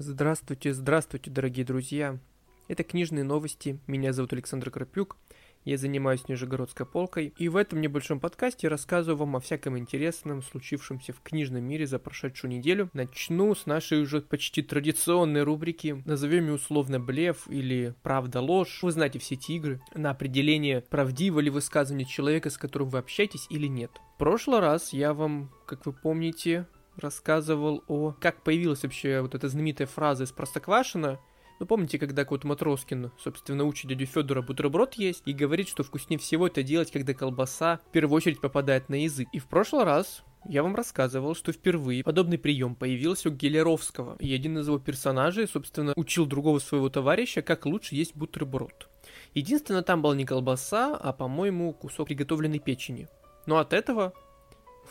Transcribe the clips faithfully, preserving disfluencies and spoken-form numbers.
Здравствуйте, здравствуйте, дорогие друзья! Это книжные новости, меня зовут Александр Крапюк, я занимаюсь Нижегородской полкой, и в этом небольшом подкасте рассказываю вам о всяком интересном, случившемся в книжном мире за прошедшую неделю. Начну с нашей уже почти традиционной рубрики, назовем ее условно «Блеф» или «Правда-ложь». Вы знаете все эти игры на определение, правдиво ли высказывание человека, с которым вы общаетесь, или нет. В прошлый раз я вам, как вы помните, рассказывал о... Как появилась вообще вот эта знаменитая фраза из Простоквашино. Ну, помните, когда какой-то Матроскин, собственно, учит дядю Федора бутерброд есть и говорит, что вкуснее всего это делать, когда колбаса в первую очередь попадает на язык. И в прошлый раз я вам рассказывал, что впервые подобный прием появился у Геллеровского. И один из его персонажей, собственно, учил другого своего товарища, как лучше есть бутерброд. Единственное, там была не колбаса, а, по-моему, кусок приготовленной печени. Но от этого...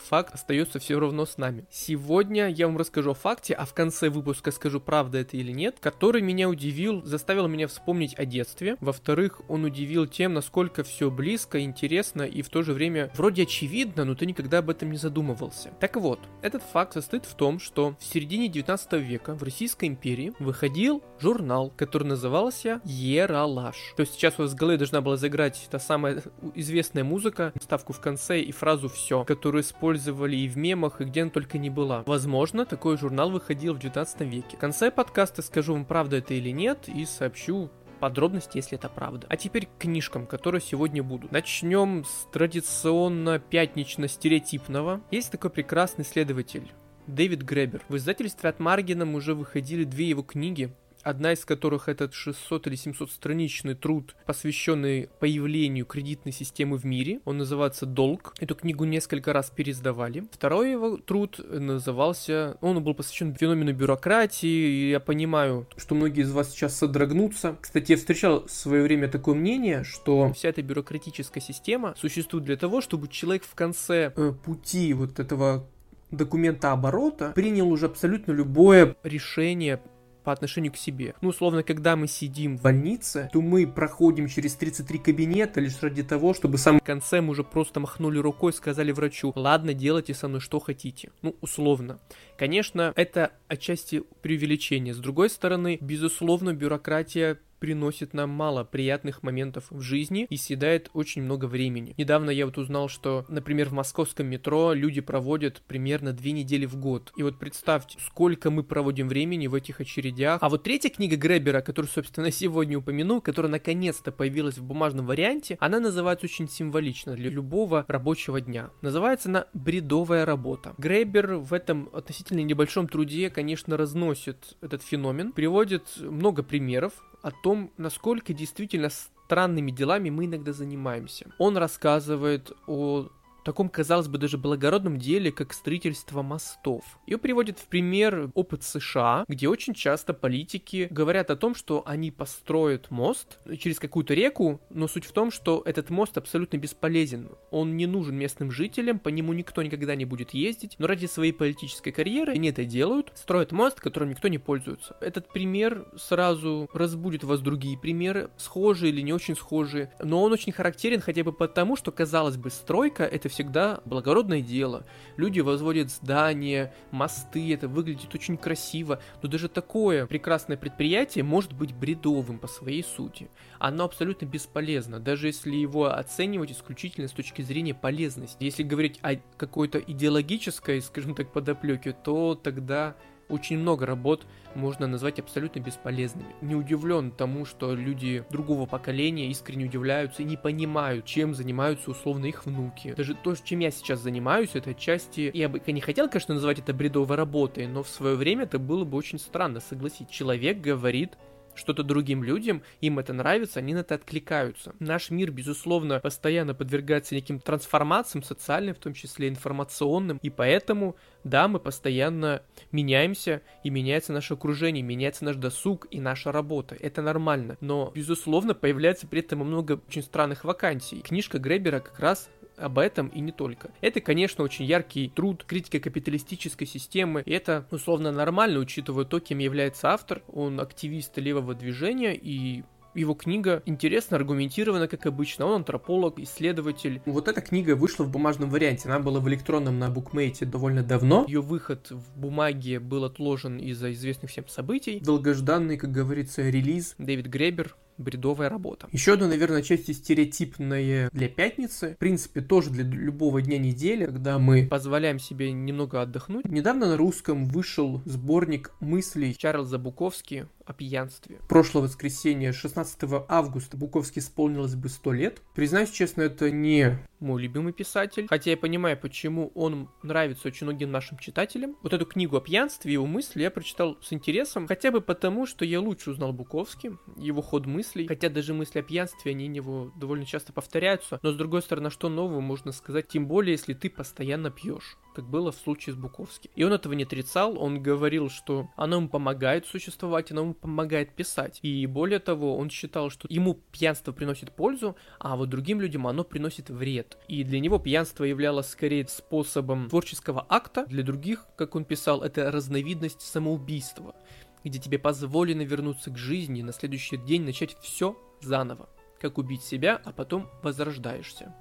факт остается все равно с нами. Сегодня я вам расскажу о факте, а в конце выпуска скажу, правда это или нет, который меня удивил, заставил меня вспомнить о детстве. Во-вторых, он удивил тем, насколько все близко, интересно и в то же время вроде очевидно, но ты никогда об этом не задумывался. Так вот, этот факт состоит в том, что в середине девятнадцатого века в Российской империи выходил журнал, который назывался «Ералаш». То есть сейчас у вас в голове должна была заиграть та самая известная музыка, вставку в конце и фразу «все», которую использовали использовали и в мемах, и где она только не была. Возможно, такой журнал выходил в девятнадцатом веке. В конце подкаста скажу вам, правда это или нет, и сообщу подробности, если это правда. А теперь к книжкам, которые сегодня будут. Начнем с традиционно пятнично-стереотипного. Есть такой прекрасный исследователь Дэвид Грэбер. В издательстве Ad Marginem уже выходили две его книги, одна из которых этот шестьсот или семьсот страничный труд, посвященный появлению кредитной системы в мире. Он называется «Долг». Эту книгу несколько раз переиздавали. Второй его труд назывался... Он был посвящен феномену бюрократии. И я понимаю, что многие из вас сейчас содрогнутся. Кстати, я встречал в свое время такое мнение, что вся эта бюрократическая система существует для того, чтобы человек в конце э, пути вот этого документа оборота принял уже абсолютно любое решение по отношению к себе. Ну, условно, когда мы сидим в больнице, то мы проходим через тридцать три кабинета лишь ради того, чтобы в самом конце мы уже просто махнули рукой, сказали врачу: «Ладно, делайте со мной что хотите». Ну, условно. Конечно, это отчасти преувеличение. С другой стороны, безусловно, бюрократия приносит нам мало приятных моментов в жизни и съедает очень много времени. Недавно я вот узнал, что, например, в московском метро люди проводят примерно две недели в год. И вот представьте, сколько мы проводим времени в этих очередях. А вот третья книга Грэбера, которую, собственно, сегодня упомяну, которая наконец-то появилась в бумажном варианте, она называется очень символично для любого рабочего дня. Называется она «Бредовая работа». Грэбер в этом относительно небольшом труде, конечно, разносит этот феномен, приводит много примеров о том, насколько действительно странными делами мы иногда занимаемся. Он рассказывает о таком, казалось бы, даже благородном деле, как строительство мостов. И приводит в пример опыт США, где очень часто политики говорят о том, что они построят мост через какую-то реку, но суть в том, что этот мост абсолютно бесполезен. Он не нужен местным жителям, по нему никто никогда не будет ездить, но ради своей политической карьеры они это делают, строят мост, которым никто не пользуется. Этот пример сразу разбудит у вас другие примеры, схожие или не очень схожие, но он очень характерен хотя бы потому, что, казалось бы, стройка — это всегда благородное дело. Люди возводят здания, мосты, это выглядит очень красиво, но даже такое прекрасное предприятие может быть бредовым по своей сути. Оно абсолютно бесполезно, даже если его оценивать исключительно с точки зрения полезности. Если говорить о какой-то идеологической, скажем так, подоплеке, то тогда очень много работ можно назвать абсолютно бесполезными. Не удивлен тому, что люди другого поколения искренне удивляются и не понимают, чем занимаются условно их внуки. Даже то, чем я сейчас занимаюсь, это отчасти... Я бы не хотел, конечно, называть это бредовой работой, но в свое время это было бы очень странно, согласись. Человек говорит что-то другим людям, им это нравится, они на это откликаются. Наш мир, безусловно, постоянно подвергается неким трансформациям социальным, в том числе информационным, и поэтому, да, мы постоянно меняемся, и меняется наше окружение, меняется наш досуг и наша работа. Это нормально, но, безусловно, появляется при этом много очень странных вакансий. Книжка Грэбера как раз об этом и не только. Это, конечно, очень яркий труд, критика капиталистической системы, и это, условно, нормально, учитывая то, кем является автор. Он активист левого движения и Его книга интересно аргументирована, как обычно. Он антрополог, исследователь. Вот эта книга вышла в бумажном варианте. Она была в электронном на букмейте довольно давно. Ее выход в бумаге был отложен из-за известных всем событий. Долгожданный, как говорится, релиз. Дэвид Грэбер. Бредовая работа. Еще одна, наверное, часть стереотипная для пятницы. В принципе, тоже для любого дня недели, когда мы позволяем себе немного отдохнуть. Недавно на русском вышел сборник мыслей Чарльза Буковски о пьянстве. Прошлое воскресенье, шестнадцатого августа, Буковски исполнилось бы сто лет. Признаюсь честно, это не мой любимый писатель, хотя я понимаю, почему он нравится очень многим нашим читателям. Вот эту книгу о пьянстве и его мысли я прочитал с интересом, хотя бы потому, что я лучше узнал Буковски, его ход мыслей, хотя даже мысли о пьянстве, они у него довольно часто повторяются, но с другой стороны, что нового можно сказать, тем более, если ты постоянно пьешь, как было в случае с Буковски. И он этого не отрицал, он говорил, что оно ему помогает существовать, оно ему помогает писать. И более того, он считал, что ему пьянство приносит пользу, а вот другим людям оно приносит вред. И для него пьянство являлось скорее способом творческого акта, для других, как он писал, это разновидность самоубийства, где тебе позволено вернуться к жизни и на следующий день начать все заново, как убить себя, а потом возрождаешься.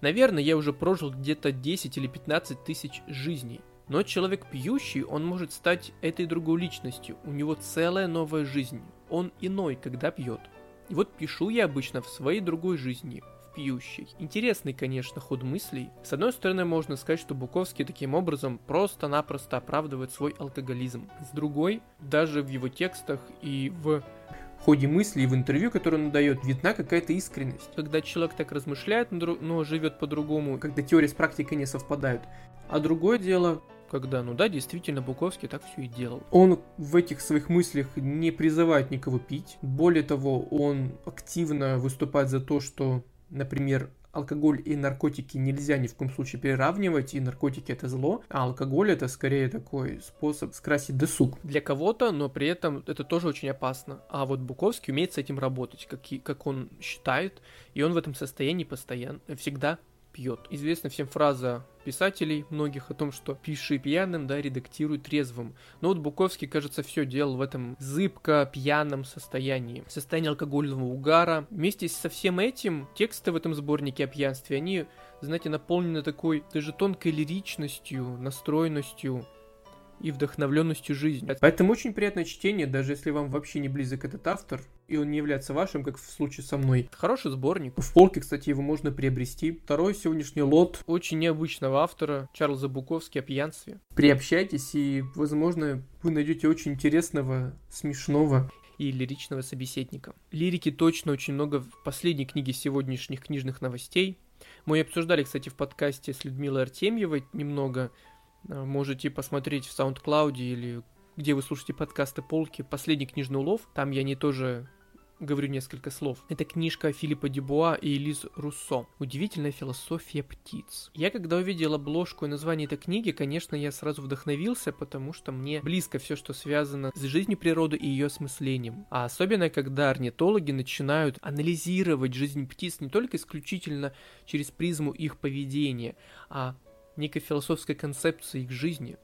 Наверное, я уже прожил где-то десять или пятнадцать тысяч жизней. Но человек пьющий, он может стать этой другой личностью. У него целая новая жизнь. Он иной, когда пьет. И вот пишу я обычно в своей другой жизни, в пьющей. Интересный, конечно, ход мыслей. С одной стороны, можно сказать, что Буковский таким образом просто-напросто оправдывает свой алкоголизм. С другой, даже в его текстах и в... В ходе мыслей и в интервью, которое он дает, видна какая-то искренность. Когда человек так размышляет, но живет по-другому, когда теория с практикой не совпадают. А другое дело, когда, ну да, действительно, Буковский так все и делал. Он в этих своих мыслях не призывает никого пить. Более того, он активно выступает за то, что, например, алкоголь и наркотики нельзя ни в коем случае переравнивать, и наркотики это зло, а алкоголь это скорее такой способ скрасить досуг. Для кого-то, но при этом это тоже очень опасно. А вот Буковский умеет с этим работать, как, и, как он считает, и он в этом состоянии постоянно, всегда пьет. Известна всем фраза писателей многих о том, что пиши пьяным, да, редактируй трезвым. Но вот Буковский, кажется, все делал в этом зыбко пьяном состоянии, состоянии алкогольного угара. Вместе со всем этим тексты в этом сборнике о пьянстве, они, знаете, наполнены такой даже тонкой лиричностью, настроенностью и вдохновленностью жизнью. Поэтому очень приятное чтение, даже если вам вообще не близок этот автор, и он не является вашим, как в случае со мной. Хороший сборник. В полке, кстати, его можно приобрести. Второй сегодняшний лот очень необычного автора Чарльза Буковски о пьянстве. Приобщайтесь, и, возможно, вы найдете очень интересного, смешного и лиричного собеседника. Лирики точно очень много в последней книге сегодняшних книжных новостей. Мы обсуждали, кстати, в подкасте с Людмилой Артемьевой немного. Можете посмотреть в SoundCloud или где вы слушаете подкасты «Полки» «Последний книжный улов». Там я не тоже говорю несколько слов. Это книжка Филиппа Дюбуа и Элис Руссо «Удивительная философия птиц». Я когда увидел обложку и название этой книги, конечно, я сразу вдохновился, потому что мне близко все, что связано с жизнью природы и ее осмыслением. А особенно, когда орнитологи начинают анализировать жизнь птиц не только исключительно через призму их поведения, а некой философской концепции их жизни.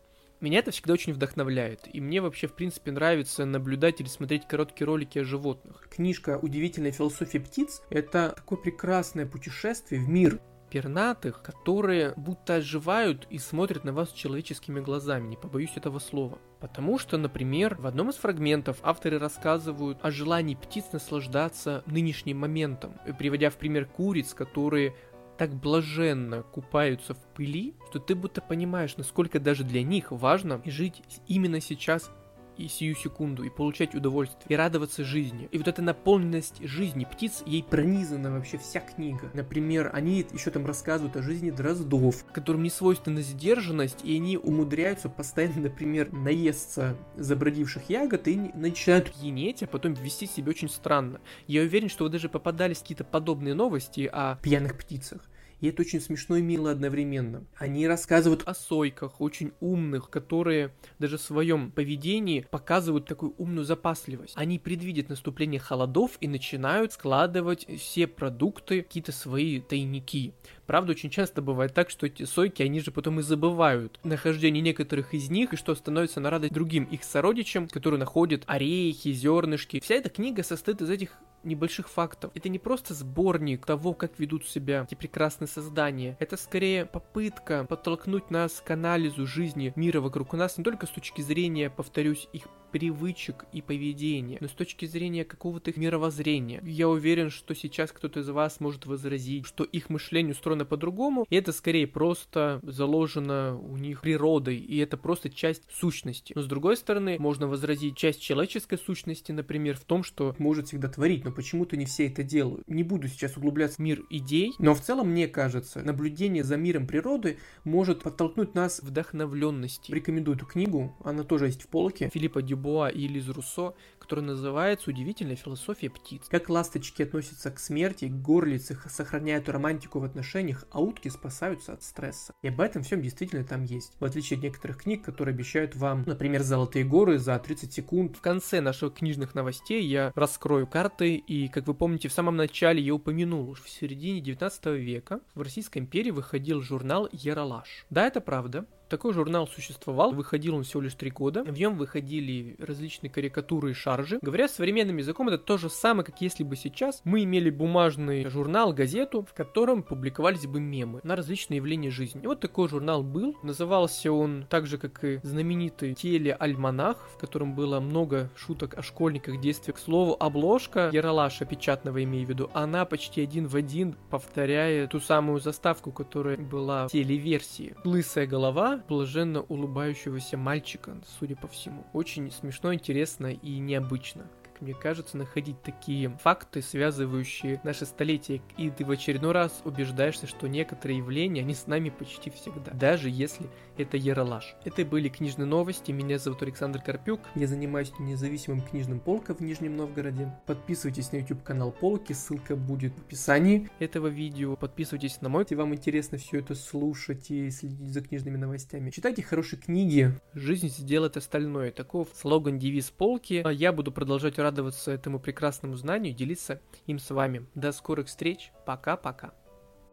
Меня это всегда очень вдохновляет, и мне вообще, в принципе, нравится наблюдать или смотреть короткие ролики о животных. Книжка «Удивительная философия птиц» — это такое прекрасное путешествие в мир пернатых, которые будто оживают и смотрят на вас человеческими глазами, не побоюсь этого слова. Потому что, например, в одном из фрагментов авторы рассказывают о желании птиц наслаждаться нынешним моментом, приводя в пример куриц, которые так блаженно купаются в пыли, что ты будто понимаешь, насколько даже для них важно жить именно сейчас и сию секунду, и получать удовольствие, и радоваться жизни. И вот эта наполненность жизни птиц, ей пронизана вообще вся книга. Например, они еще там рассказывают о жизни дроздов, которым не свойственна сдержанность, и они умудряются постоянно, например, наесться забродивших ягод и начинают пьянеть, а потом вести себя очень странно. Я уверен, что вы даже попадались какие-то подобные новости о пьяных птицах. И это очень смешно и мило одновременно. Они рассказывают о сойках, очень умных, которые даже в своем поведении показывают такую умную запасливость. Они предвидят наступление холодов и начинают складывать все продукты в какие-то свои тайники. Правда, очень часто бывает так, что эти сойки, они же потом и забывают нахождение некоторых из них, и что становится на радость другим их сородичам, которые находят орехи, зернышки. Вся эта книга состоит из этих небольших фактов. Это не просто сборник того, как ведут себя эти прекрасные создания. Это скорее попытка подтолкнуть нас к анализу жизни мира вокруг нас не только с точки зрения, повторюсь, их привычек и поведения, но с точки зрения какого-то их мировоззрения. Я уверен, что сейчас кто-то из вас может возразить, что их мышление устроено по-другому, и это скорее просто заложено у них природой, и это просто часть сущности. Но с другой стороны, можно возразить, часть человеческой сущности, например, в том, что может всегда творить, но почему-то не все это делают. Не буду сейчас углубляться в мир идей, но в целом, мне кажется, наблюдение за миром природы может подтолкнуть нас к вдохновленности. Рекомендую эту книгу, она тоже есть в полке, Филиппа Дюбуа и Элис Руссо, которая называется «Удивительная философия птиц». Как ласточки относятся к смерти, горлицы сохраняют романтику в отношениях, а утки спасаются от стресса. И об этом всем действительно там есть. В отличие от некоторых книг, которые обещают вам, например, «Золотые горы» за тридцать секунд. В конце наших книжных новостей я раскрою карты, и, как вы помните, в самом начале я упомянул, что в середине девятнадцатого века в Российской империи выходил журнал «Ералаш». Да, это правда. Такой журнал существовал, выходил он всего лишь три года, в нем выходили различные карикатуры и шаржи. Говоря современным языком, это то же самое, как если бы сейчас мы имели бумажный журнал, газету, в котором публиковались бы мемы на различные явления жизни. И вот такой журнал был, назывался он так же, как и знаменитый телеальманах, в котором было много шуток о школьниках, детстве. К слову, обложка Ералаша, печатного имею в виду, она почти один в один повторяет ту самую заставку, которая была в телеверсии. Лысая голова блаженно улыбающегося мальчика, судя по всему. Очень смешно, интересно и необычно. Мне кажется, находить такие факты, связывающие наши столетия, и ты в очередной раз убеждаешься, что некоторые явления, они с нами почти всегда, даже если это Ералаш. Это были книжные новости, меня зовут Александр Крапюк, я занимаюсь независимым книжным «Полка» в Нижнем Новгороде. Подписывайтесь на YouTube-канал «Полки», ссылка будет в описании этого видео, подписывайтесь на мой, если вам интересно все это слушать и следить за книжными новостями. Читайте хорошие книги, жизнь сделает остальное, таков слоган, девиз «Полки», а я буду продолжать радоваться этому прекрасному знанию, делиться им с вами. До скорых встреч. Пока-пока.